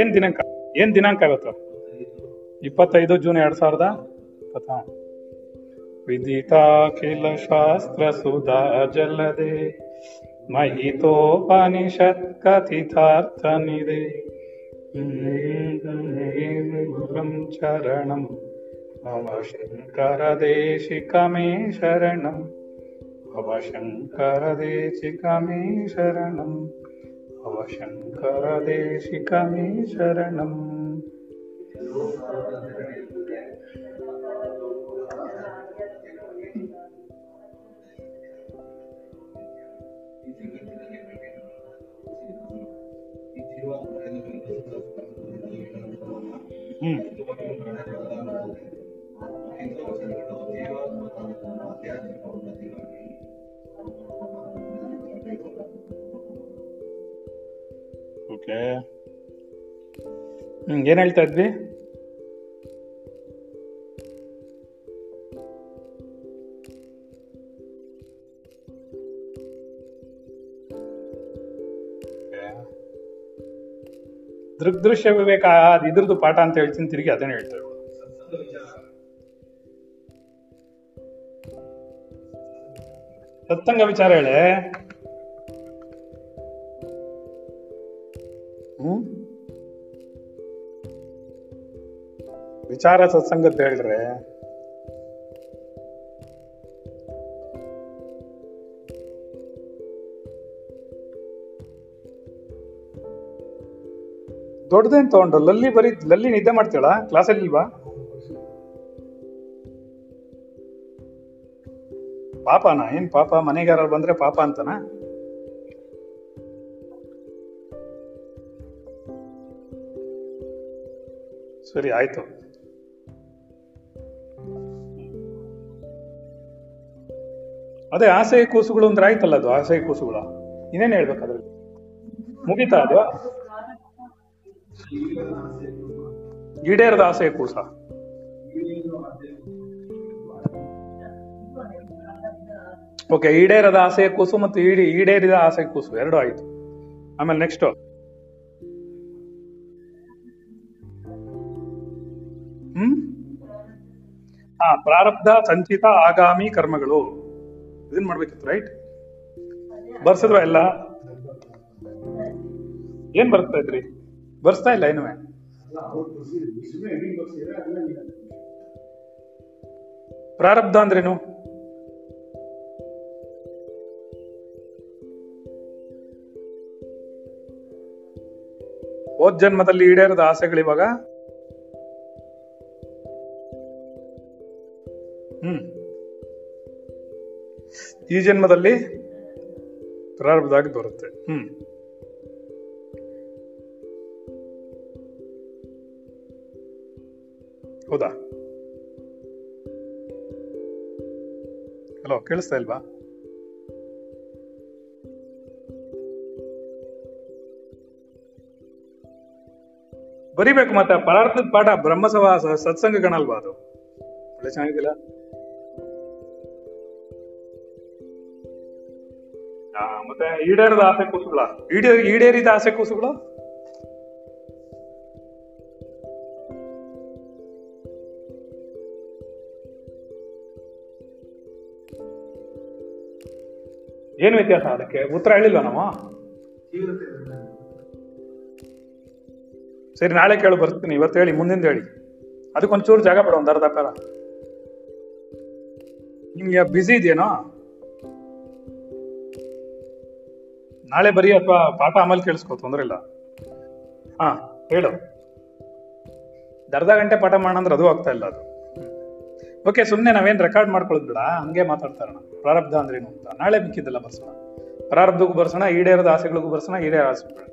ಏನ್ ದಿನಾಂಕ ಆಗುತ್ತೋ 25 ಜೂನ್ 2000. ವಿದಿತಾ ಖಿಲ ಶಾಸ್ತ್ರ ಸುಧಾ ಜಲದೆ ಮಹಿತೋಪನಿಷತ್ ಕಥಿತಾರ್ಥ ನಿಧೇ ಶರಣಂ ಮಮ ಶಂಕರ ದೇಶಿಕ ಮೇ ಶರಣಂ ಅವಶಂಕರ ದೇಶಿಕ ಮೇ ಶರಣಂ. ಏನ್ ಹೇಳ್ತಾ ಇದ್ವಿ? ದೃಗ್ದೃಶ್ಯ ವಿವೇಕ ಇದ್ರದ್ದು ಪಾಠ ಅಂತ ಹೇಳ್ತೀನಿ, ತಿರುಗಿ ಅದನ್ನ ಹೇಳ್ತೇವೆ. ಸತ್ಸಂಗ ವಿಚಾರ ಹೇಳೆ. ವಿಚಾರ ಸತ್ಸಂಗದ ಹೇಳ್ರೆ ದೊಡ್ಡದೇನ್ ತಗೊಂಡ್ರು. ಲಲ್ಲಿ ನಿದ್ದೆ ಮಾಡ್ತೀಳ ಕ್ಲಾಸಲ್ಲಿ ಇಲ್ವಾ? ಪಾಪನಾ? ಏನ್ ಪಾಪ, ಮನೆಗಾರ ಬಂದ್ರೆ ಪಾಪ ಅಂತನಾ? ಸರಿ, ಆಯ್ತು. ಅದೇ ಆಸೆ ಕೂಸುಗಳು ಅಂದ್ರೆ ಆಯ್ತಲ್ಲ, ಅದು ಆಸೆ ಕೂಸುಗಳು. ಇನ್ನೇನ್ ಹೇಳ್ಬೇಕಾದ್ರೆ ಮುಗಿತಾ? ಅದು ಈಡೇರದ ಆಸೆ ಕೂಸ. ಓಕೆ, ಈಡೇರದ ಆಸೆ ಕೂಸು ಮತ್ತು ಈಡೇರಿದ ಆಸೆ ಕೂಸು ಎರಡು ಆಯ್ತು. ಆಮೇಲೆ ನೆಕ್ಸ್ಟ್ ಪ್ರಾರಬ್ಧ ಸಂಚಿತ ಆಗಾಮಿ ಕರ್ಮಗಳು. ಇದನ್ ಮಾಡ್ಬೇಕಿತ್ತು, ರೈಟ್? ಬರ್ಸಿದ್ವಾ ಎಲ್ಲ? ಏನ್ ಬರ್ತಾ ಇದ್ರಿ? ಬರ್ಸ್ತಾ ಇಲ್ಲ ಇನ್ನುವೆ. ಪ್ರಾರಬ್ಧ ಅಂದ್ರೇನು? ಹೋದ್ ಜನ್ಮದಲ್ಲಿ ಈಡೇರದ ಆಸೆಗಳು ಇವಾಗ. ಈ ಜನ್ಮದಲ್ಲಿ ಪ್ರಾರಬ್ಧವಾಗಿ ಬರುತ್ತೆ. ಹೌದಾ? ಹಲೋ, ಕೇಳಿಸ್ತಾ ಇಲ್ವಾ? ಬರಿಬೇಕು ಮತ್ತೆ ಪರಾರ್ಥದ ಪಾಠ. ಬ್ರಹ್ಮಸಭಾ ಸತ್ಸಂಗ ಕಾಣಲ್ವಾ? ಅದು ಒಳ್ಳೆ ಚೆನ್ನಾಗಿಲ್ಲ. ಮತ್ತೆ ಈಡೇರದ ಆಸೆ ಕೂಸುಗಳ, ಈಡೇರಿದ ಆಸೆ ಕೂಸುಗಳು. ಏನ್ ವ್ಯತ್ಯಾಸ? ಅದಕ್ಕೆ ಉತ್ತರ ಹೇಳಿಲ್ಲ ನಾವು. ಸರಿ, ನಾಳೆ ಕೇಳು ಬರ್ತೀನಿ. ಇವತ್ತು ಹೇಳಿ, ಮುಂದಿಂದ ಹೇಳಿ. ಅದಕ್ಕೊಂಚೂರು ಜಾಗ ಬಿಡ, ಒಂದು ಅರ್ಧ ಪೇರ. ನಿಮ್ಗೆ ಬ್ಯುಸಿ ಇದೆಯೇನೋ? ನಾಳೆ ಬರೀ, ಅಥವಾ ಪಾಠ ಆಮೇಲೆ ಕೇಳಿಸ್ಕೋ, ತೊಂದ್ರೆ ಇಲ್ಲ. ಹಾ, ಹೇಳು. ಅರ್ಧ ಗಂಟೆ ಪಾಠ ಮಾಡೋಂದ್ರೆ ಅದು ಆಗ್ತಾ ಇಲ್ಲ ಅದು. ಓಕೆ, ಸುಮ್ಮನೆ ನಾವೇನು ರೆಕಾರ್ಡ್ ಮಾಡ್ಕೊಳ್ಳೋದು ಬೇಡ, ಹಂಗೆ ಮಾತಾಡ್ತಾರಣ. ಪ್ರಾರಬ್ಧ ಅಂದ್ರೇನು ಅಂತ ನಾಳೆ ಮಿಕ್ಕಿದ್ದೆಲ್ಲ ಬರ್ಸೋಣ. ಪ್ರಾರಬ್ಧಕ್ಕೂ ಬರ್ಸೋಣ, ಈಡೇರದ ಆಸೆಗಳಿಗೂ ಬರ್ಸೋಣ, ಈಡೇರ ಆಸೆಗಳು.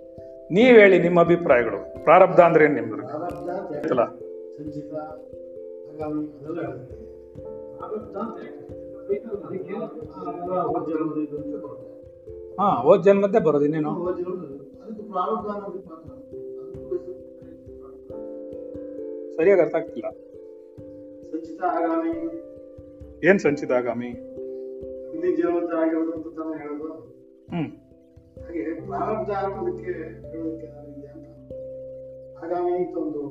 ನೀವ್ ಹೇಳಿ ನಿಮ್ಮ ಅಭಿಪ್ರಾಯಗಳು. ಪ್ರಾರಬ್ಧ ಅಂದ್ರೇನು ನಿಮ್ದು? ಹಾ, ಹೋದ್ ಜನ್ಮದ್ದೇ ಬರೋದು. ಇನ್ನೇನು? ಸರಿಯಾಗಿ ಅರ್ಥ ಆಗ್ತಿಲ್ಲ. ಏನ್ ಸಂಚಿತ ಆಗಾಮಿ? ಮಾನವಜಾಲಕ್ಕೆ ಹೇಳೋದಕ್ಕೆ ನನಗೆ ಅಂತ ಆಗಾಮಿ ಒಂದು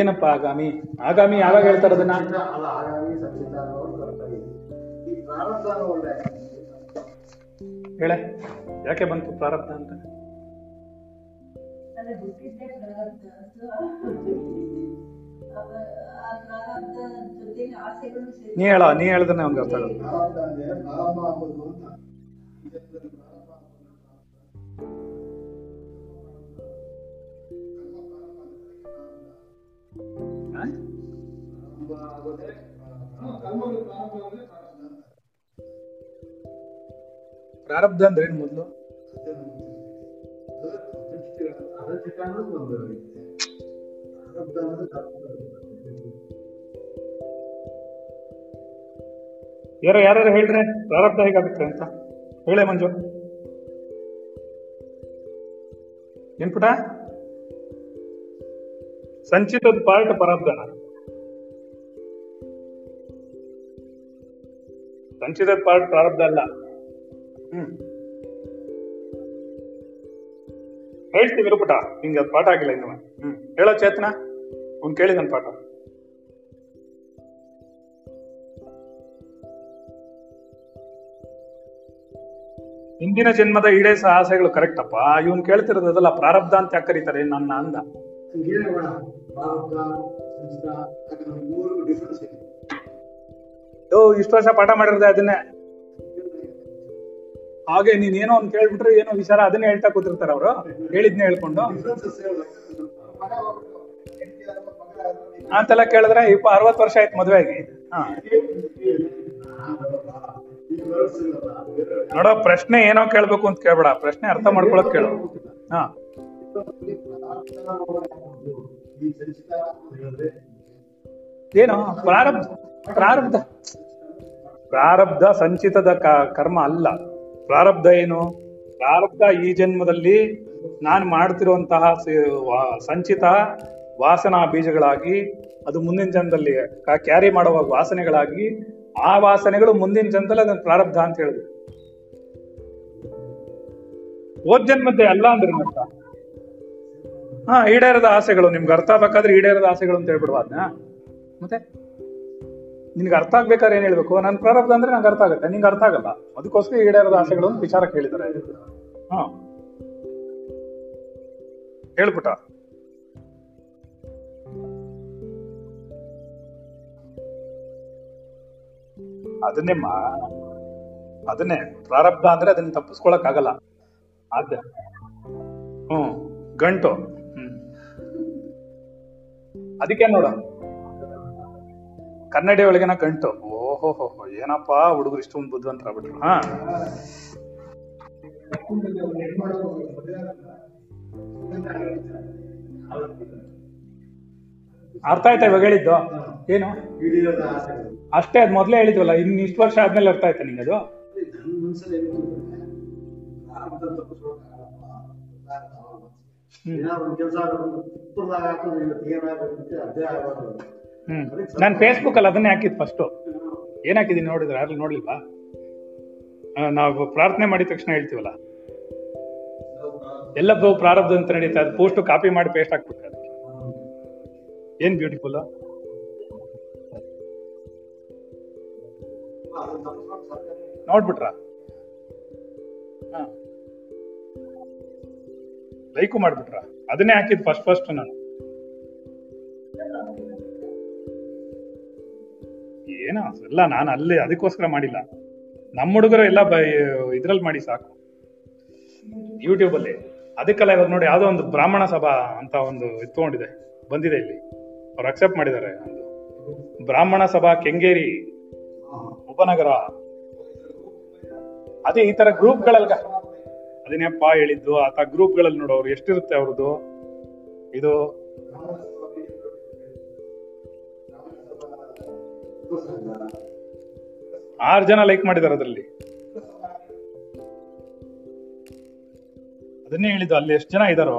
ಏನಪ್ಪ ಆಗಾಮಿ ಆಗಾಮಿ ಯಾವಾಗ ಹೇಳ್ತಾರೆ ಅದನ್ನ ಅಲ್ಲ ಆಗಾಮಿ ಸಂಚಿತಾನ ಕರ್ತವ್ಯ ಈ ಪ್ರಾರಬ್ಧಾನ ಒಳ್ಳೆ ಹೇಳ ಯಾಕೆ ಬಂತು ಪ್ರಾರಬ್ಧ ಅಂತ ನೀ ಹೇಳ್ದನೆ ಅವ್ನಿಗೆ ಅರ್ಥ ಆಗುತ್ತೆ. ಪ್ರಾರಬ್ಧ ಅಂದ್ರೆ ಏನು ಮೊದಲು ಯಾರೋ ಯಾರು ಹೇಳ್ರೆ ಪ್ರಾರಬ್ಧ ಹೇಗಾಗುತ್ತೆ ಅಂತ ಹೇಳೇ ಮಂಜು ಏನ್ ಪುಟ ಸಂಚಿತದ ಪಾರ್ಟ್ ಪ್ರಾರಬ್ಧನ ಸಂಚಿತದ ಪಾರ್ಟ್ ಪ್ರಾರಬ್ಧ ಅಲ್ಲ. ಹೇಳ್ತೀವಿ ಪುಟ ನಿಂಗೆ ಅದು ಪಾಠ ಆಗಿಲ್ಲ ಇನ್ನು. ಹೇಳೋ ಚೇತನ ಅವ್ನು ಕೇಳಿದನ್ ಪಾಠ. ಹಿಂದಿನ ಜನ್ಮದ ಈಡೇರಿಸ ಆಸೆಗಳು ಕರೆಕ್ಟ್ ಅಪ್ಪ. ಇವನ್ ಕೇಳ್ತಿರೋದಲ್ಲ ಪ್ರಾರಬ್ಧ ಅಂತ ಯಾಕೆ ಕರೀತಾರೆ ನನ್ನ ಅಂದ. ಇಷ್ಟು ವರ್ಷ ಪಾಠ ಮಾಡಿರದೆ ಅದನ್ನೇ ಹಾಗೆ ನೀನ್ ಏನೋ ಒಂದ್ ಕೇಳ್ಬಿಟ್ರೆ ಏನೋ ವಿಚಾರ ಅದನ್ನೇ ಹೇಳ್ತಾ ಕೂತಿರ್ತಾರ ಅವರು ಹೇಳಿದ್ನೇ ಹೇಳ್ಕೊಂಡು ಅಂತೆಲ್ಲ ಕೇಳಿದ್ರೆ ಇಪ್ಪ 60 ವರ್ಷ ಆಯ್ತು ಮದ್ವೆ ಆಗಿ. ನೋಡೋ ಪ್ರಶ್ನೆ ಏನೋ ಕೇಳ್ಬೇಕು ಅಂತ ಕೇಳ್ಬೇಡ, ಪ್ರಶ್ನೆ ಅರ್ಥ ಮಾಡ್ಕೊಳಕ್ ಕೇಳು. ಹಾ ಏನು ಪ್ರಾರಬ್ಧ ಪ್ರಾರಬ್ಧ ಪ್ರಾರಬ್ಧ ಸಂಚಿತದ ಕರ್ಮ ಅಲ್ಲ. ಪ್ರಾರಬ್ಧ ಏನು? ಪ್ರಾರಬ್ಧ ಈ ಜನ್ಮದಲ್ಲಿ ನಾನು ಮಾಡ್ತಿರುವಂತಹ ಸಂಚಿತ ವಾಸನಾ ಬೀಜಗಳಾಗಿ ಅದು ಮುಂದಿನ ಜನ್ಮದಲ್ಲಿ ಕ್ಯಾರಿ ಮಾಡುವ ವಾಸನೆಗಳಾಗಿ ಆ ವಾಸನೆಗಳು ಮುಂದಿನ ಜನ್ಮದಲ್ಲಿ ಅದನ್ನು ಪ್ರಾರಬ್ಧ ಅಂತ ಹೇಳಿದ್ರು. ಹೋದ್ ಜನ್ಮದ್ದೇ ಅಲ್ಲ ಅಂದ್ರೆ ಅಂತ. ಹಾ, ಈಡೇರದ ಆಸೆಗಳು ನಿಮ್ಗೆ ಅರ್ಥ ಆಗ್ಬೇಕಾದ್ರೆ ಈಡೇರದ ಆಸೆಗಳು ಅಂತ ಹೇಳ್ಬಿಡುವ ಅದನ್ನ. ಮತ್ತೆ ನಿನ್ಗೆ ಅರ್ಥ ಆಗ್ಬೇಕಾದ್ರೆ ಏನ್ ಹೇಳ್ಬೇಕು? ನನ್ನ ಪ್ರಾರಬ್ಧ ಅಂದ್ರೆ ನಂಗೆ ಅರ್ಥ ಆಗುತ್ತೆ, ನಿಂಗೆ ಅರ್ಥ ಆಗಲ್ಲ, ಅದಕ್ಕೋಸ್ಕರ ಈಡೇರದ ಆಸೆಗಳು ವಿಚಾರ ಕೇಳಿದ್ದಾರೆ. ಹಾ, ಹೇಳ್ಬಿಟ್ಟ ಅದನ್ನೇ ಅದನ್ನೇ ಪ್ರಾರಬ್ಧ ಅಂದ್ರೆ ಅದನ್ನ ತಪ್ಪಿಸ್ಕೊಳಕ್ ಆಗಲ್ಲ. ಅದೇ ಗಂಟು ಅದಕ್ಕೆ ನೋಡ ಕನ್ನಡಿ ಒಳಗಿನ ಗಂಟು. ಓಹೋ ಹೋ, ಏನಪ್ಪಾ ಹುಡುಗರು ಇಷ್ಟೊಂದು ಬುದ್ಧಿವಂತರ ಬಿಟ್ರು. ಹಾ, ಅರ್ಥ ಆಯ್ತಾ ಇವಾಗ ಹೇಳಿದ್ದು? ಏನು ಅಷ್ಟೇ, ಅದ್ ಮೊದ್ಲೇ ಹೇಳಿದ್ವಲ್ಲ. ಇನ್ ಇಷ್ಟು ವರ್ಷ ಆದ್ಮೇಲೆ ಅರ್ಥ ಆಯ್ತಾ ನಿಂಗೆ? ಅದು ನಾನು ಫೇಸ್ಬುಕ್ ಅಲ್ಲಿ ಅದನ್ನೇ ಹಾಕಿದ್ ಫಸ್ಟ್. ಏನ್ ಹಾಕಿದೀನಿ ನೋಡಿದ್ರೆ? ಯಾರು ನೋಡ್ಲಿಲ್ವಾ? ನಾವು ಪ್ರಾರ್ಥನೆ ಮಾಡಿದ ತಕ್ಷಣ ಹೇಳ್ತೀವಲ್ಲ, ಎಲ್ಲ ಪ್ರಾರಬ್ಧ ಅಂತ ನಡೀತಾ. ಅದು ಪೋಸ್ಟ್ ಕಾಪಿ ಮಾಡಿ ಪೇಸ್ಟ್ ಹಾಕ್ಬಿಟ್ಟು ಅದಕ್ಕೆ ಏನ್ ಬ್ಯೂಟಿಫುಲ್. ನೋಡ್ಬಿಟ್ರ? ಲೈಕು ಮಾಡ್ಬಿಟ್ರ? ಅದನ್ನೇ ಹಾಕಿದ್ ಫಸ್ಟ್ ನಾನು. ಏನೋ ಇಲ್ಲ, ನಾನು ಅಲ್ಲೇ ಅದಕ್ಕೋಸ್ಕರ ಮಾಡಿಲ್ಲ. ನಮ್ಮ ಹುಡುಗರು ಎಲ್ಲ ಇದ್ರಲ್ಲಿ ಮಾಡಿ ಸಾಕು, ಯೂಟ್ಯೂಬ್ ಅಲ್ಲಿ. ಅದಕ್ಕೆಲ್ಲ ಇವಾಗ ನೋಡಿ, ಯಾವುದೋ ಒಂದು ಬ್ರಾಹ್ಮಣ ಸಭಾ ಅಂತ ಒಂದು ಇತ್ಕೊಂಡಿದೆ, ಬಂದಿದೆ ಇಲ್ಲಿ. ಅವ್ರು ಅಕ್ಸೆಪ್ಟ್ ಮಾಡಿದ್ದಾರೆ. ಒಂದು ಬ್ರಾಹ್ಮಣ ಸಭಾ ಕೆಂಗೇರಿ ಉಪನಗರ, ಅದೇ ಈ ತರ ಗ್ರೂಪ್ಗಳಲ್ಗ ಅದನ್ನೇಪ್ಪ ಹೇಳಿದ್ದು. ಆತ ಗ್ರೂಪ್ಗಳಲ್ಲಿ ನೋಡೋರು ಎಷ್ಟಿರುತ್ತೆ ಅವ್ರದ್ದು. ಇದು ಆರು ಜನ ಲೈಕ್ ಮಾಡಿದಾರೆ ಅದ್ರಲ್ಲಿ. ಅದನ್ನೇ ಹೇಳಿದ್ದು, ಅಲ್ಲಿ ಎಷ್ಟು ಜನ ಇದಾರೋ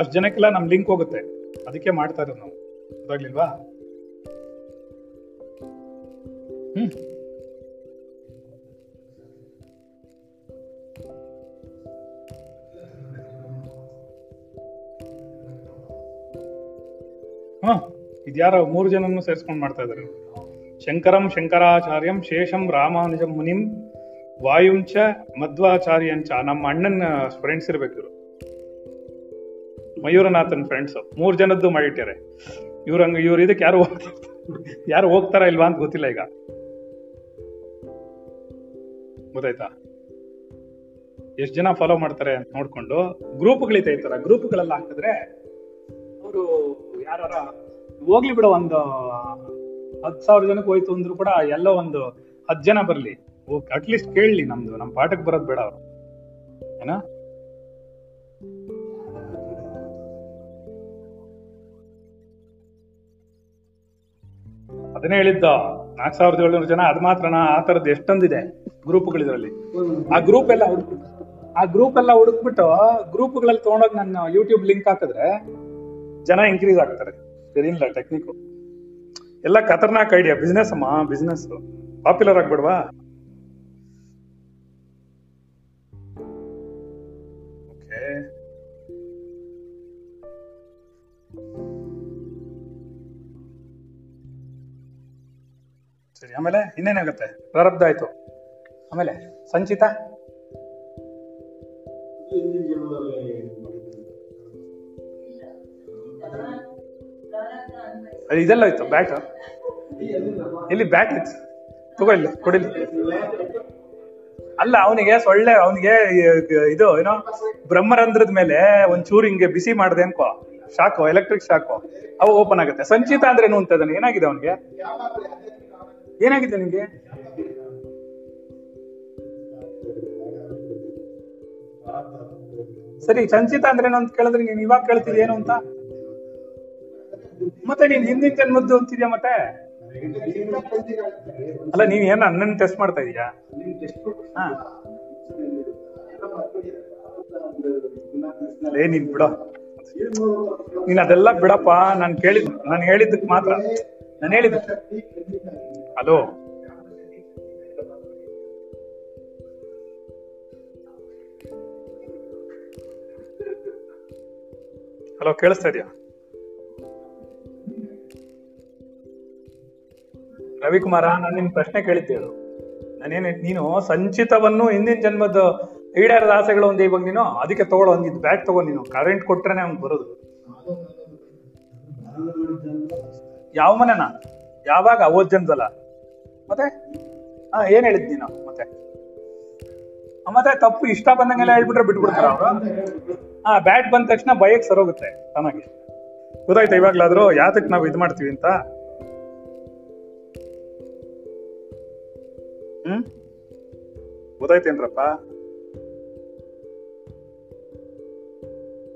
ಅಷ್ಟು ಜನಕ್ಕೆಲ್ಲ ನಮ್ ಲಿಂಕ್ ಹೋಗುತ್ತೆ, ಅದಕ್ಕೆ ಮಾಡ್ತಾ ಇರೋದು ನಾವು. ಗೊತ್ತಾಗ್ಲಿಲ್ವಾ? ಹಾಂ, ಇದ್ಯಾರ ಮೂರು ಜನನ್ನು ಸೇರಿಸ್ಕೊಂಡು ಮಾಡ್ತಾ ಇದ್ದಾರೆ. ಶಂಕರಂ ಶಂಕರಾಚಾರ್ಯಂ ಶೇಷಂ ರಾಮಾನುಜಂ ಮುನಿಂ ವಾಯುಂಚ ಮಧ್ವಾಚಾರ್ಯಂಚ. ನಮ್ಮ ಅಣ್ಣನ ಫ್ರೆಂಡ್ಸ್ ಇರ್ಬೇಕಿರು, ಮಯೂರನಾಥನ್ ಫ್ರೆಂಡ್ಸ್, ಮೂರು ಜನದ್ದು ಮಾಡಿಟ್ಟಾರೆ ಇವ್ರ. ಹಂಗ ಇವ್ರ ಇದಕ್ಕೆ ಯಾರು ಹೋಗ್ತಾರ ಇಲ್ವಾ ಅಂತ ಗೊತ್ತಿಲ್ಲ. ಈಗ ಗೊತ್ತಾಯ್ತಾ ಎಷ್ಟು ಜನ ಫಾಲೋ ಮಾಡ್ತಾರೆ ಅಂತ ನೋಡ್ಕೊಂಡು ಗ್ರೂಪ್ಗಳಿದೆ ಈ ತರ. ಗ್ರೂಪ್ಗಳೆಲ್ಲ ಹಾಕಿದ್ರೆ ಅವರು ಯಾರ ಹೋಗ್ಲಿ ಬಿಡ, ಒಂದು 10,000 ಜನಕ್ಕೆ ಹೋಯ್ತು ಅಂದ್ರು ಕೂಡ ಎಲ್ಲ ಒಂದು 10 ಜನ ಬರ್ಲಿ, ಅಟ್ಲೀಸ್ಟ್ ಕೇಳಲಿ ನಮ್ದು, ನಮ್ಮ ಪಾಠಕ್ಕೆ ಬರೋದು ಬೇಡ ಅವರು, ಏನ ಅದನ್ನೇ ಹೇಳಿದ್ದ. 4,700 ಜನ ಅದ್ ಮಾತ್ರನಾ? ಆ ತರದ್ ಎಷ್ಟೊಂದಿದೆ ಗ್ರೂಪ್ಗಳಿದ್ರಲ್ಲಿ. ಆ ಗ್ರೂಪ್ ಎಲ್ಲ ಹುಡುಕ್ಬಿಟ್ಟು ಗ್ರೂಪ್ಗಳಲ್ಲಿ ತಗೊಂಡೋಗಿ ನನ್ನ ಯೂಟ್ಯೂಬ್ ಲಿಂಕ್ ಹಾಕಿದ್ರೆ ಜನ ಇನ್ಕ್ರೀಸ್ ಆಗ್ತಾರೆ. ಸರಿಯಿಲ್ಲ ಟೆಕ್ನಿಕ್ ಎಲ್ಲ ಖತರ್ನಾಕ್ ಐಡಿಯಾ. ಬಿಸ್ನೆಸ್ ಅಮ್ಮ, ಬಿಸ್ನೆಸ್ ಪಾಪ್ಯುಲರ್ ಆಗ್ಬಿಡ್ವಾ? ಓಕೆ, ಸರಿ. ಆಮೇಲೆ ಇನ್ನೇನಾಗುತ್ತೆ? ಪ್ರಾರಬ್ಧ ಆಯ್ತು. ಆಮೇಲೆ ಸಂಚಿತ ಇದೆಲ್ಲ ಆಯ್ತು. ಬ್ಯಾಟ್ ಇಲ್ಲಿ, ಬ್ಯಾಟ್ ಆಯ್ತು, ತಗೊಳ್ಳಿ ಕೊಡಿಲಿ. ಅಲ್ಲ ಅವನಿಗೆ ಸೊಳ್ಳೆ, ಅವನಿಗೆ ಇದು ಏನೋ ಬ್ರಹ್ಮರಂಧ್ರದ ಮೇಲೆ ಒಂಚೂರು ಹಿಂಗೆ ಬಿಸಿ ಮಾಡಿದೆ ಅನ್ಕೋ, ಶಾಕು, ಎಲೆಕ್ಟ್ರಿಕ್ ಶಾಕು, ಅವು ಓಪನ್ ಆಗುತ್ತೆ. ಸಂಚಿತ ಅಂದ್ರೆ ಏನು ಅಂತ ಇದ್ದಾನೆ, ಏನಾಗಿದೆ ಅವನಿಗೆ, ಏನಾಗಿದೆ ನಿಮಗೆ? ಸರಿ, ಸಂಚಿತ ಅಂದ್ರೆ ಏನು ಅಂತ ಕೇಳಿದ್ರೆ ನೀನ್ ಇವಾಗ ಕೇಳ್ತಿದ್ಯ ಏನು ಅಂತ, ಮತ್ತೆ ನೀನ್ ಹಿಂದಿನ ಜನ್ಮದ್ದು ಅಂತಿದ್ಯಾ ಮತ್ತೆ. ಅಲ್ಲ ನೀನ್ ಏನ್ ಅಣ್ಣನ್ ಟೆಸ್ಟ್ ಮಾಡ್ತಾ ಇದೀಯಾ? ಏ ನೀನ್ ಬಿಡ, ನೀನ್ ಅದೆಲ್ಲ ಬಿಡಪ್ಪ. ನಾನು ಹೇಳಿದ್ದಕ್ಕೆ ಮಾತ್ರ ನಾನು ಹೇಳಿದ್ದು. ಹಲೋ, ಹಲೋ, ಕೇಳಿಸ್ತಾ ಇದೆಯಾ? ರವಿಕುಮಾರ, ನಾನು ನಿನ್ ಪ್ರಶ್ನೆ ಕೇಳಿದ್ದೇಳು. ನಾನೇನು, ನೀನು ಸಂಚಿತವನ್ನು ಹಿಂದಿನ ಜನ್ಮದ ಈಡೇರದ ಆಸೆಗಳು ಒಂದೇ ಇವಾಗ ನೀನು ಅದಕ್ಕೆ ತಗೊಳ್ಳೋ ಅಂದಿದ್ದು. ಬ್ಯಾಗ್ ತಗೋ, ನೀನು ಕರೆಂಟ್ ಕೊಟ್ರೆ ಅವ್ನು ಬರೋದು. ಯಾವ ಮನೆನ, ಯಾವಾಗ, ಓದ್ ಜನ್ಮದಲ್ಲ ಮತ್ತೆ. ಹಾ, ಏನ್ ಹೇಳಿದ್ ನೀನು ಮತ್ತೆ? ಮತ್ತೆ ತಪ್ಪು ಇಷ್ಟ ಬಂದಂಗೆಲ್ಲ ಹೇಳ್ಬಿಟ್ರೆ ಬಿಟ್ಬಿಡ್ತಾರ ಅವ್ರು. ಹಾ, ಬ್ಯಾಟ್ ಬಂದ ತಕ್ಷಣ ಬಯಕ್ ಸರೋಗುತ್ತೆ ಚೆನ್ನಾಗಿ. ಗೊತ್ತಾಯ್ತಾ ಇವಾಗ್ಲಾದ್ರು ಯಾತಕ್ ನಾವು ಇದು ಮಾಡ್ತೀವಿ ಅಂತ? ಗೊತ್ತಾಯ್ತೇನ್ರಪ್ಪ,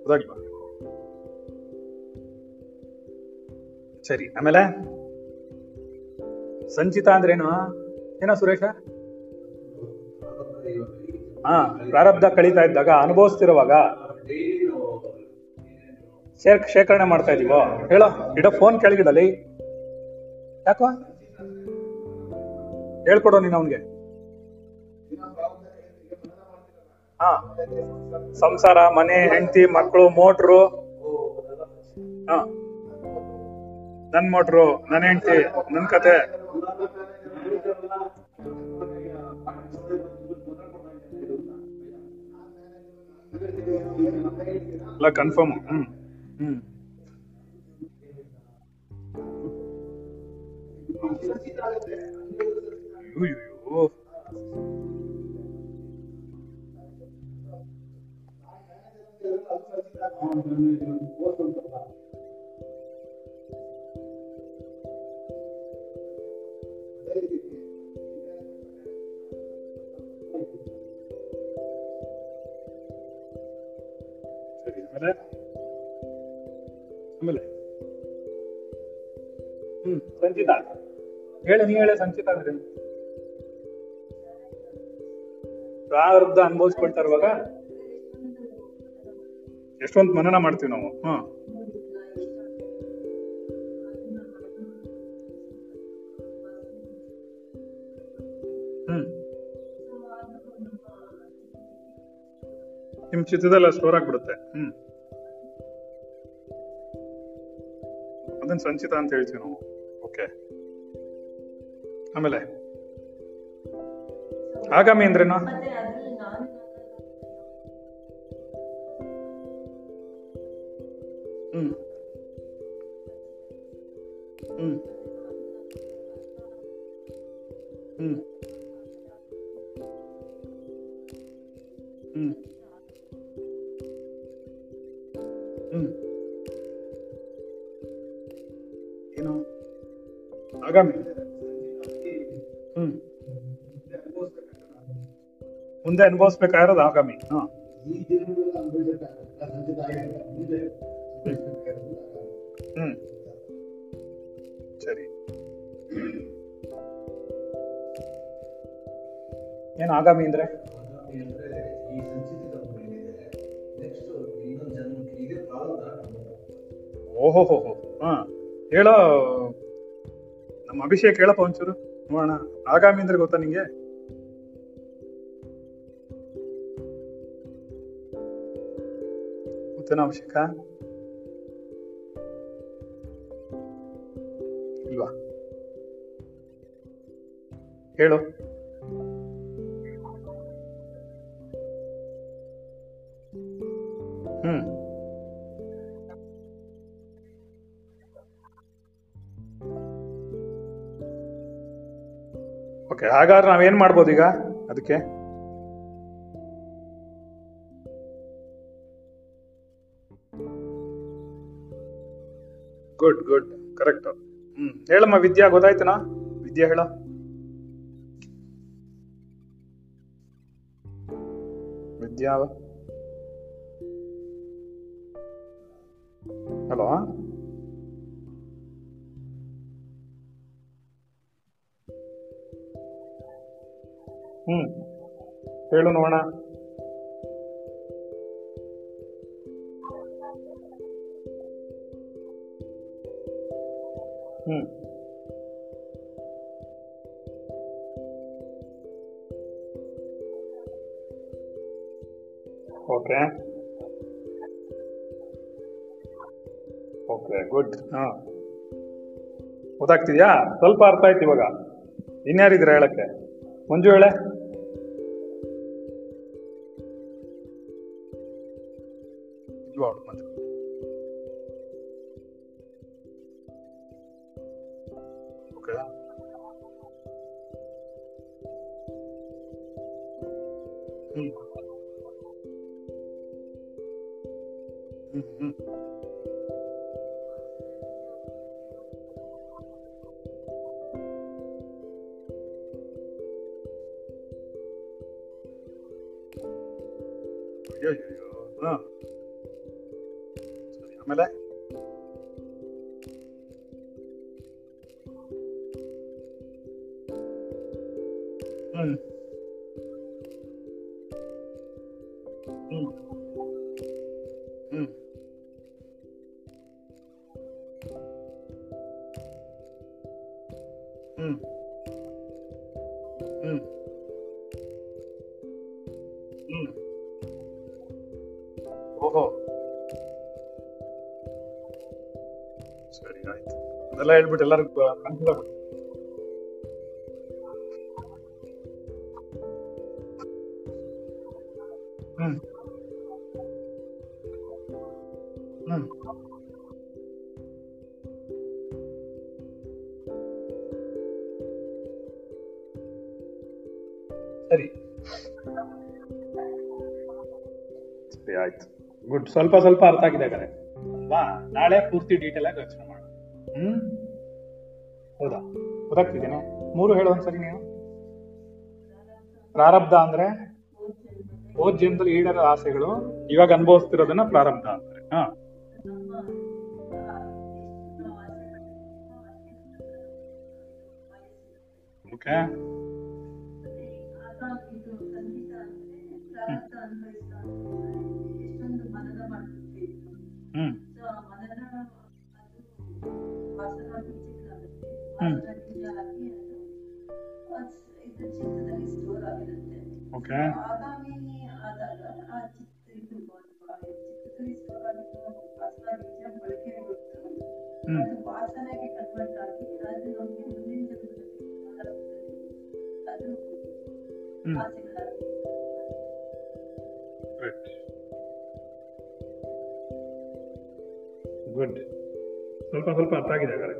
ಗೊತ್ತಾಗ್ಬ. ಸರಿ, ಆಮೇಲೆ ಸಂಚಿತ ಅಂದ್ರೇನು? ಏನೋ ಸುರೇಶ, ಹಾ, ಪ್ರಾರಬ್ಧ ಕಳೀತಾ ಇದ್ದಾಗ, ಅನುಭವಿಸ್ತಿರುವಾಗ ಶೇಖರಣೆ ಮಾಡ್ತಾ ಇದೀವೋ ಹೇಳೋ. ಇಡೋ ಫೋನ್ ಕೆಳಗಿಡಲಿ, ಯಾಕೋ ಹೇಳ್ಕೊಡೋ ನೀನು ಅವನ್ಗೆ. ಹಾ, ಸಂಸಾರ, ಮನೆ, ಹೆಂಡತಿ, ಮಕ್ಕಳು, ಮೋಟ್ರು, ಹಾ, ನನ್ ಮೋಟ್ರು, ನನ್ನ ಹೆಂಡತಿ, ನನ್ ಕತೆ, ಎಲ್ಲ ಕನ್ಫರ್ಮ್. ಹ್ಮ್ ಹ್ಮ್, ಆಮೇಲೆ ಸಂಚಿತ ಹೇಳು, ನೀ ಹೇಳ ಸಂಚಿತ ಅಂದ್ರೆ. ಪ್ರಾರಬ್ಧ ಅನುಭವಿಸ್ಕೊಳ್ತಾ ಇರುವಾಗ ಎಷ್ಟೊಂದು ಮನನ ಮಾಡ್ತೀವಿ ನಾವು. ಹಾ, ಹ್ಮ್, ನಿಮ್ ಚಿತ್ರದಲ್ಲಿ ಸ್ಟೋರ್ ಆಗ್ಬಿಡುತ್ತೆ. ಹ್ಮ್, ಅದನ್ನ ಸಂಚಿತ ಅಂತ ಹೇಳ್ತೀವಿ ನಾವು. ಓಕೆ, ಆಮೇಲೆ ಆಗಾಮಿ ಅಂದ್ರೇನು? ಹ್ಮ್ ಹ್ಮ್ ಹ್ಮ್ ಹ್ಮ್ ಹ್ಮ್ ಏನು ಆಗಾಮಿ? ಹ್ಮ್, ಮುಂದೆ ಅನುಭವಿಸ್ಬೇಕಾಗಿರೋದು ಆಗಾಮಿ. ಹಾ, ಹ್ಮ್, ಸರಿ. ಏನು ಆಗಾಮಿ ಅಂದ್ರೆ? ಓಹೋ ಹೋ ಹೋ, ಹಾ ಹೇಳೋ ನಮ್ಮ ಅಭಿಷೇಕ್, ಹೇಳಪ್ಪ ಒಂಚೂರು ನೋಡೋಣ. ಆಗಾಮಿ ಅಂದ್ರೆ ಗೊತ್ತಾ ನಿಂಗೆ? ಗೊತ್ತೇನಾ ಅಭಿಷೇಕ? ಇಲ್ವಾ? ಹೇಳು. ಹ್ಮ್, ಓಕೆ. ಹಾಗಾದ್ರೆ ನಾವೇನ್ ಮಾಡ್ಬೋದು ಈಗ ಅದಕ್ಕೆ? Good good, correct. ಹ್ಮ್, ಹೇಳಮ್ಮ ವಿದ್ಯಾ, ಗೊತ್ತಾಯ್ತನಾ ವಿದ್ಯಾ? ಹೇಳ. ವಿದ್ಯಾ, ಹಲೋ, ಹ್ಮ್, ಹೇಳು ನೋಡೋಣ. ಹ್ಮ್, ಓಕೆ ಓಕೆ, ಗುಡ್. ಹಾ, ಗೊತ್ತಾಗ್ತಿದ್ಯಾ? ಸ್ವಲ್ಪ ಅರ್ಥ ಆಯ್ತು ಇವಾಗ. ಇನ್ಯಾರಿದ್ರ ಹೇಳಕ್ಕೆ? ಮಂಜು ಹೇಳೆ. ಮಂಜು, ಓಕೆ. ಹ್ಮ್ ಹ್ಮ್ ಹ್ಮ್ ಅಯ್ಯೋ. ಸರಿ, ಆಮೇಲೆ ಹ್ಮ್ ಹ್ಮ್ ಹ್ಮ್ ಹ್ಮ್ ಹ್ಮ್ ಹ್ಮ್. ಓಹೋ, ಸರಿ, ಆಯ್ತು. ಅದೆಲ್ಲ ಹೇಳ್ಬಿಟ್ಟು ಎಲ್ಲರಿಗೂ ಕನ್ಫ್ಯೂಸ್ ಆಗ್ಬಿಟ್ಟು. ಹ್ಮ್ ಹ್ಮ್ ಸರಿ ಸರಿ, ಆಯ್ತು, ಗುಡ್. ಸ್ವಲ್ಪ ಸ್ವಲ್ಪ ಅರ್ಥ ಆಗಿದೆ ಕರೆ. ಬಾ, ನಾಳೆ ಪೂರ್ತಿ ಡೀಟೇಲ್ ಆಗಿ ಯೋಚನೆ ಮಾಡೋಣ. ಹ್ಮ್, ಹೌದಾ? ಗೊತ್ತಾಗ್ತಿದ್ದೇನೆ. ಮೂರು ಹೇಳು ಒಂದ್ಸರಿ ನೀವು. ಪ್ರಾರಬ್ಧ ಅಂದ್ರೆ ಹೋದ ಜನ್ಮದಲ್ಲಿ ಈಡೇರೋ ಆಸೆಗಳು ಇವಾಗ ಅನುಭವಿಸ್ತಿರೋದನ್ನ ಪ್ರಾರಬ್ಧ ಅಂತಾರೆ. ಹಾ, ಓಕೆ. ಹ್ಮ್ ಹ್ಮ್ ಓಕೆ. ಹ್ಮ್ Right. ಗುಡ್. ಸ್ವಲ್ಪ ಅರ್ಥ ಆಗಿದೆ ಹಾಗಾದ್ರೆ.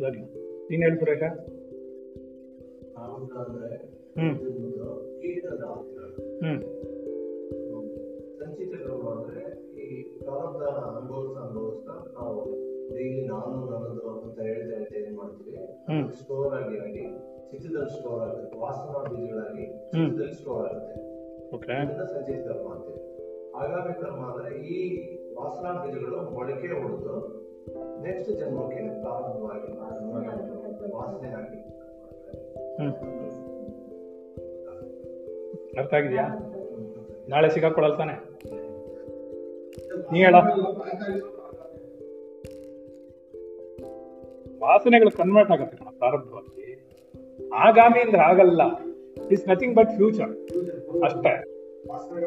ಸರಿ, ನೀನು ಹೇಳಿ ಸುರೇಶ. ಸಂಚಿತರೆ ಈ ಪ್ರಾರಂಭ ಅನುಭವಿಸ್ತಾ ನಾವು ಡೈಲಿ ನಾನು ನನ್ನದು ಅಂತ ಹೇಳ್ತಾ ಹೇಳ್ತಾ ಏನ್ ಮಾಡ್ತೀವಿ, ಸ್ಟೋರ್ ಆಗಿ ಆಗಿ ಚಿತ್ರದಲ್ಲಿ ಸ್ಟೋರ್ ಆಗುತ್ತೆ, ವಾಸನಾ ಬೀಜಗಳಾಗಿ ಚಿತ್ರದಲ್ಲಿ ಸ್ಟೋರ್ ಆಗುತ್ತೆ, ಸಂಚಿತ ಕರ್ಮ ಅಂತೀವಿ. ಆಗಾಮಿ ಕರ್ಮ ಅಂದ್ರೆ ಈ ವಾಸನಾ ಬೀಜಗಳು ಮೊಳಕೆ ಹೊಡೆದು ನೆಕ್ಸ್ಟ್ ಜನ್ಮಕ್ಕೆ ಪ್ರಾರಂಭವಾಗಿ ವಾಸನೆ ಆಗಿ. ಅರ್ಥ ಆಗಿದ್ಯಾ? ನಾಳೆ ಸಿಗಾಕೊಡಲ್ ತಾನೆ? ನೀ ಹೇಳ. ವಾಸನೆಗಳು ಕನ್ವರ್ಟ್ ಆಗುತ್ತೆ ಕಣ ಪ್ರಾರಂಭವಾಗಿ. ಆಗಾಮಿ ಅಂದ್ರೆ ಆಗಲ್ಲ, ಇಟ್ಸ್ ನಥಿಂಗ್ ಬಟ್ ಫ್ಯೂಚರ್ ಅಷ್ಟೇ.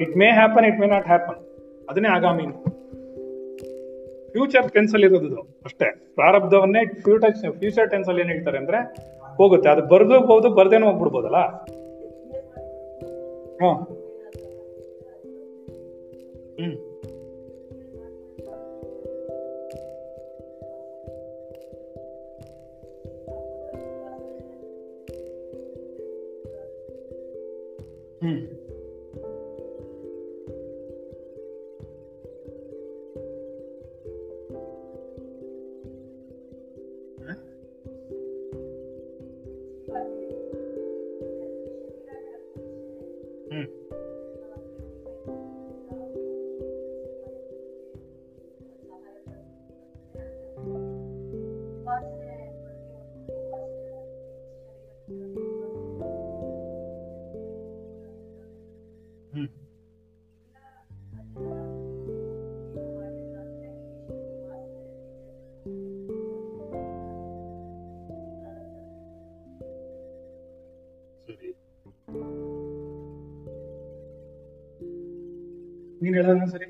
It may happen, it may not happen, ಅದನ್ನೇ ಆಗಾಮಿ. ಫ್ಯೂಚರ್ ಟೆನ್ಸ್ ಅಲ್ಲಿ ಇರೋದು ಅಷ್ಟೇ. ಪ್ರಾರಬ್ಧವನ್ನೇ ಫ್ಯೂಚರ್ ಟೆನ್ಸ್ ಅಲ್ಲಿ ಏನ್ ಹೇಳ್ತಾರೆ ಅಂದ್ರೆ ಹೋಗುತ್ತೆ, ಅದು ಬರ್ದು ಹೋಗ್ಬೋದು, ಬರ್ದೇನೂ ಹೋಗ್ಬಿಡ್ಬೋದಲ್ಲ. ಹಾ ಹ್ಮ್ ಹ್ಮ್ ನೀನ್ ಹೇಳೋದನ್ನ ಸರಿ.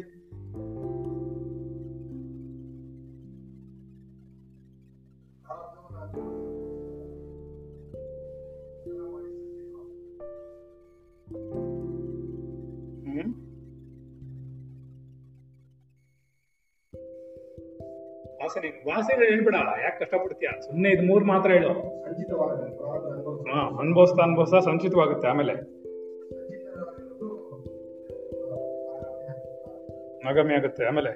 ವಾಸನೆ ವಾಸನೆ ಹೇಳ್ಬೇಡ, ಯಾಕೆ ಕಷ್ಟಪಡ್ತೀಯ? ಸುಮ್ಮನೆ ಇದು ಮೂರ್ ಮಾತ್ರ ಹೇಳು. ಅನ್ಭವಿಸ್ತಾ ಅನ್ಭವಿಸ್ತಾ ಸಂಚಿತವಾಗುತ್ತೆ. ಆಮೇಲೆ ಆಗಮಿ ಆಗುತ್ತೆ. ಆಮೇಲೆ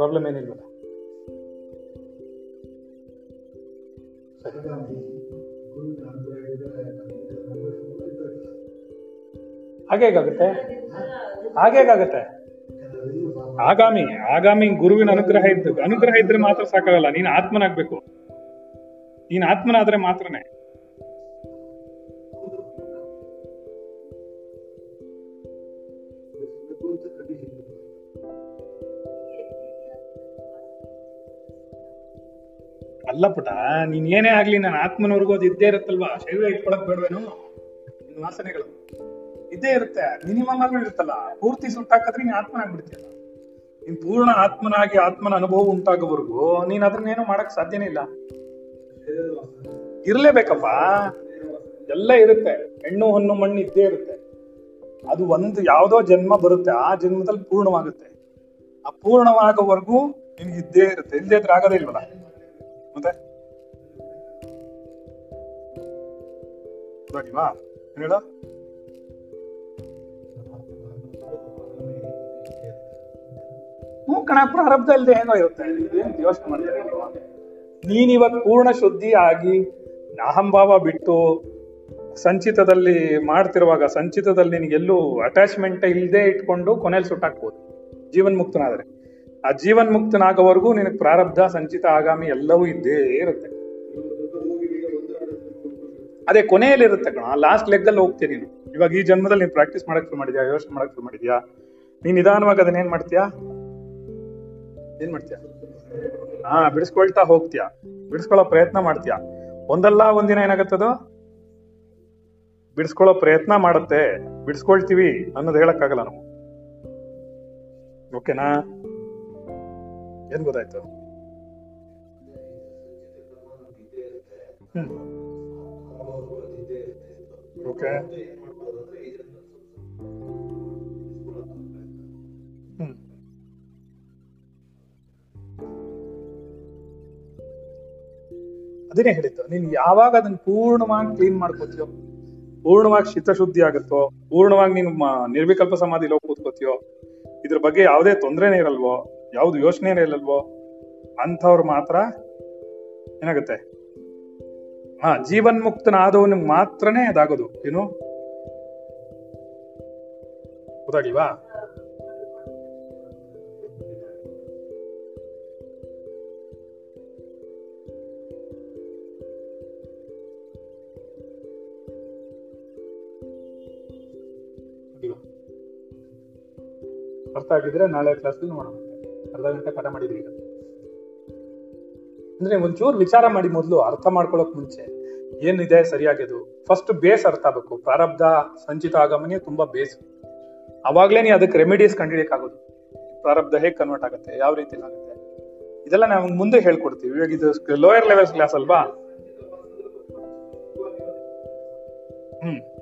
ಪ್ರಾಬ್ಲಮ್ ಏನಿಲ್ವಲ್ಲ. ಹಾಗೇಗಾಗುತ್ತೆ, ಹಾಗೇಗಾಗುತ್ತೆ. ಆಗಾಮಿ ಆಗಾಮಿ ಗುರುವಿನ ಅನುಗ್ರಹ ಇದ್ದು, ಅನುಗ್ರಹ ಇದ್ರೆ ಮಾತ್ರ ಸಾಕಾಗಲ್ಲ. ನೀನ್ ಆತ್ಮನಾಗ್ಬೇಕು. ನೀನ್ ಆತ್ಮನಾದ್ರೆ ಮಾತ್ರನೇ. ಅಲ್ಲ ಪುಟ, ನೀನ್ ಏನೇ ಆಗ್ಲಿ ನಾನು ಆತ್ಮನವರೆಗೂ ಅದು ಇದ್ದೇ ಇರುತ್ತಲ್ವಾ? ಶರೀರ ಇಟ್ಕೊಳಕ್ ಬೇಡವೇನು? ನಿನ್ ವಾಸನೆಗಳು ಇದ್ದೇ ಇರುತ್ತೆ, ಮಿನಿಮಮ್ ಆಗಿ ಇರುತ್ತಲ್ಲ. ಪೂರ್ತಿ ಸುಟ್ಟಾಕಿದ್ರೆ ನೀನ್ ಆತ್ಮನಾಗ್ಬಿಡ್ತೀಯಲ್ಲ. ನೀನ್ ಪೂರ್ಣ ಆತ್ಮನಾಗಿ ಆತ್ಮನ ಅನುಭವ ಉಂಟಾಗೋವರೆಗೂ ನೀನ್ ಅದನ್ನೇನು ಮಾಡಕ್ ಸಾಧ್ಯನೇ ಇಲ್ಲ. ಇರ್ಲೇಬೇಕಪ್ಪ, ಎಲ್ಲ ಇರುತ್ತೆ. ಹೆಣ್ಣು ಹಣ್ಣು ಮಣ್ಣು ಇದ್ದೇ ಇರುತ್ತೆ. ಅದು ಒಂದು ಯಾವ್ದೋ ಜನ್ಮ ಬರುತ್ತೆ, ಆ ಜನ್ಮದಲ್ಲಿ ಪೂರ್ಣವಾಗುತ್ತೆ. ಆ ಪೂರ್ಣವಾಗೋವರೆಗೂ ನಿನ್ಗೆ ಇದ್ದೇ ಇರುತ್ತೆ. ಇಲ್ಲದೇ ಇದ್ರೆ ಆಗೋದೇ ಇಲ್ವಲ್ಲ. ಮತ್ತೆ ಬರೀವಾ ಏನೇಳ ಕಣ ಪ್ರಾರಬ್ಧ ಇಲ್ಲದೆ ಹೇಗೋ ಇರುತ್ತೆ. ಏನ್ ಯೋಚನೆ ಮಾಡ್ತಾರೆ? ನೀನಿವತ್ತು ಪೂರ್ಣ ಶುದ್ಧಿ ಆಗಿ ಅಹಂಭಾವ ಬಿಟ್ಟು ಸಂಚಿತದಲ್ಲಿ ಮಾಡ್ತಿರುವಾಗ, ಸಂಚಿತದಲ್ಲಿ ನಿನಗೆಲ್ಲೂ ಅಟ್ಯಾಚ್ಮೆಂಟ್ ಇಲ್ಲದೆ ಇಟ್ಕೊಂಡು ಕೊನೆಯಲ್ಲಿ ಸುಟ್ಟಾಕ್ಬೋದು ಜೀವನ್ಮುಕ್ತನಾದ್ರೆ. ಆ ಜೀವನ್ಮುಕ್ತನಾಗೋವರೆಗೂ ನಿನಗೆ ಪ್ರಾರಬ್ಧ, ಸಂಚಿತ, ಆಗಾಮಿ ಎಲ್ಲವೂ ಇದ್ದೇ ಇರುತ್ತೆ. ಅದೇ ಕೊನೆಯಲ್ಲಿ ಇರುತ್ತೆ ಕಣ, ಲಾಸ್ಟ್ ಲೆಗ್ಗಲ್ಲಿ ಹೋಗ್ತೀನಿ ನೀನು. ಇವಾಗ ಈ ಜನ್ಮದಲ್ಲಿ ನೀನು ಪ್ರಾಕ್ಟೀಸ್ ಮಾಡಕ್ ಶುರು ಮಾಡಿದ್ಯಾ, ಯೋಚನೆ ಮಾಡಕ್ ಶುರು ಮಾಡಿದ್ಯಾ, ನೀನ್ ನಿಧಾನವಾಗಿ ಅದನ್ನೇನ್ ಮಾಡ್ತೀಯಾ, ಏನ್ ಮಾಡ್ತೀಯ? ಬಿಡಿಸ್ಕೊಳ್ತಾ ಹೋಗ್ತೀಯ, ಬಿಡಿಸ್ಕೊಳ್ಳೋ ಪ್ರಯತ್ನ ಮಾಡ್ತೀಯ. ಒಂದಲ್ಲ ಒಂದಿನ ಏನಾಗತ್ತದು ಬಿಡಿಸ್ಕೊಳ್ಳೋ ಪ್ರಯತ್ನ ಮಾಡುತ್ತೆ, ಬಿಡಿಸ್ಕೊಳ್ತೀವಿ ಅನ್ನೋದು ಹೇಳಕ್ಕಾಗಲ್ಲ ನಾವು. ಓಕೆನಾ? ಏನ್ ಗೊತ್ತಾಯ್ತು? ಓಕೆ. ಅದನ್ನೇ ಹೇಳಿತ್ತು, ನೀನ್ ಯಾವಾಗ ಅದನ್ನ ಪೂರ್ಣವಾಗಿ ಕ್ಲೀನ್ ಮಾಡ್ಕೋತೀಯೋ, ಪೂರ್ಣವಾಗಿ ಚಿತ್ತಶುದ್ಧಿ ಆಗುತ್ತೋ, ಪೂರ್ಣವಾಗಿ ನೀನು ನಿರ್ವಿಕಲ್ಪ ಸಮಾಧಿಲಿ ಹೋಗಿ ಕೂತ್ಕೋತೀಯೋ, ಇದ್ರ ಬಗ್ಗೆ ಯಾವುದೇ ತೊಂದರೆನೇ ಇರಲ್ವೋ, ಯಾವ್ದು ಯೋಚನೆನೇ ಇರಲ್ವೋ, ಅಂಥವ್ರು ಮಾತ್ರ ಏನಾಗುತ್ತೆ, ಜೀವನ್ಮುಕ್ತನಾದವನಿಗೆ ಮಾತ್ರನೇ ಅದಾಗೋದು. ಏನು ಗೊತ್ತಾಗ್ಲಿವಾ? ಅರ್ಥ ಆಗಿದ್ರೆ ನಾಳೆ ಕ್ಲಾಸ್ ನೋಡೋಣ. ಅರ್ಧ ಗಂಟೆ ಪಾಠ ಮಾಡಿದ್ರಿ. ಅಂದ್ರೆ ಒಂಚೂರು ವಿಚಾರ ಮಾಡಿ ಮೊದಲು, ಅರ್ಥ ಮಾಡ್ಕೊಳಕ್ ಮುಂಚೆ ಏನಿದೆ ಸರಿಯಾಗಿದ್ದು ಫಸ್ಟ್ ಬೇಸ್ ಅರ್ಥ ಆಗ್ಬೇಕು. ಪ್ರಾರಬ್ಧ ಸಂಚಿತ ಆಗಮನೆ ತುಂಬಾ ಬೇಸ್, ಅವಾಗ್ಲೇ ನೀ ಅದಕ್ಕೆ ರೆಮಿಡೀಸ್ ಕಂಡಿಡಿಯಕ್ ಆಗೋದು. ಪ್ರಾರಬ್ಧ ಹೇಗೆ ಕನ್ವರ್ಟ್ ಆಗುತ್ತೆ, ಯಾವ ರೀತಿ ಆಗುತ್ತೆ, ಇದೆಲ್ಲ ನಾವು ಮುಂದೆ ಹೇಳ್ಕೊಡ್ತೀವಿ. ಇವಾಗ ಇದು ಲೋಯರ್ ಲೆವೆಲ್ ಕ್ಲಾಸ್ ಅಲ್ವಾ?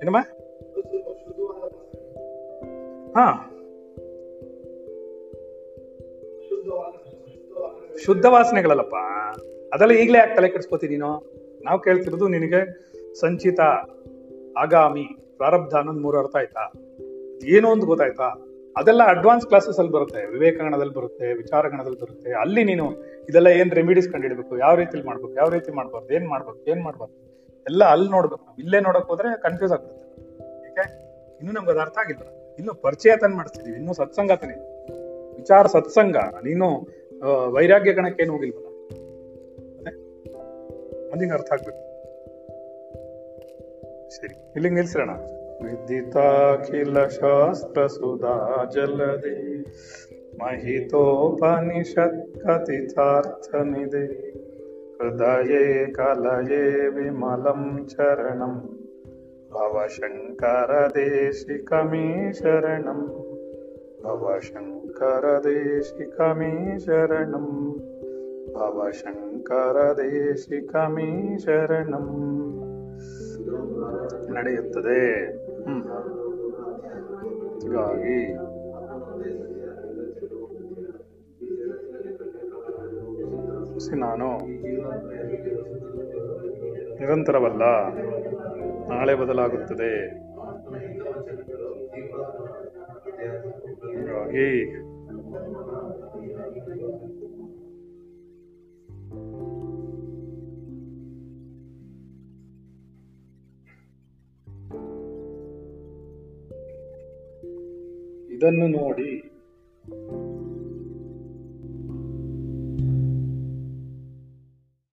ಏನಮ್ಮ? ಹಾ, ಶುದ್ಧ ವಾಸನೆಗಳಲ್ಲಪ್ಪ ಅದೆಲ್ಲ. ಈಗಲೇ ಯಾಕೆ ತಲೆ ಕೆಡಿಸ್ಕೋತಿದ್ದೀನೋ? ನಾವು ಕೇಳ್ತಿರೋದು ನಿನಗೆ ಸಂಚಿತ, ಆಗಾಮಿ, ಪ್ರಾರಬ್ಧ ಅನ್ನೋದು ಮೂರು ಅರ್ಥ ಆಯ್ತಾ? ಏನೋ ಒಂದು ಗೊತ್ತಾಯ್ತಾ? ಅದೆಲ್ಲ ಅಡ್ವಾನ್ಸ್ ಕ್ಲಾಸಸ್ ಅಲ್ಲಿ ಬರುತ್ತೆ, ವಿವೇಕಗಣದಲ್ಲಿ ಬರುತ್ತೆ, ವಿಚಾರಗಣದಲ್ಲಿ ಬರುತ್ತೆ. ಅಲ್ಲಿ ನೀನು ಇದೆಲ್ಲ ಏನ್ ರೆಮಿಡೀಸ್ ಕಂಡಿಡ್ಬೇಕು, ಯಾವ ರೀತಿಲಿ ಮಾಡ್ಬೇಕು, ಯಾವ ರೀತಿ ಮಾಡ್ಬಾರ್ದು, ಏನ್ ಮಾಡ್ಬಾರ್ದು ಎಲ್ಲ ಅಲ್ಲಿ ನೋಡ್ಬೇಕು. ಇಲ್ಲೇ ನೋಡಕ್ ಹೋದ್ರೆ ಕನ್ಫ್ಯೂಸ್ ಆಗ್ತದೆ. ಏಕೆ? ಇನ್ನೂ ನಮ್ಗೆ ಅದು ಅರ್ಥ ಆಗಿಲ್ಲ, ಇನ್ನೂ ಪರಿಚಯತನ ಮಾಡಿಸ್ತಿದೀವಿ, ಇನ್ನೂ ಸತ್ಸಂಗತನೇ ವಿಚಾರ ಸತ್ಸಂಗ. ನೀನು ವೈರಾಗ್ಯ ಗಣಕ್ಕೇನು ಹೋಗಿಲ್ವಲ್ಲ, ಅದಿಂಗ ಅರ್ಥ ಆಗ್ಬೇಕು. ಸರಿ, ಇಲ್ಲಿಂಗ್ ನಿಲ್ಸಿರೋಣ. ವಿದಿತಾಖಿಲ ಶಾಸ್ತ್ರ ಸುಧಾ ಜಲದೆ ಮಹಿತೋಪನಿಷತ್ ಕಥಿತಾರ್ಥನಿದೆ ಹೃದಯೇ ಕಲಯೇ ವಿಮಲಂ ಚರಣಂ ಭವಶಂಕರ ದೇಶಿಕಮೇ ಶರಣಂ ಭವಶಂಕರದೇಶಿಕಮೇ ಶರಣಂ ಭವಶಂಕರದೇಶಿಕಮೇ ಶರಣಂ ನಡೆಯುತ್ತದೆ. ಹೀಗಾಗಿ ನಾನು ನಿರಂತರವಲ್ಲ, ನಾಳೆ ಬದಲಾಗುತ್ತದೆ. ಹೀಗಾಗಿ ಇದನ್ನು ನೋಡಿ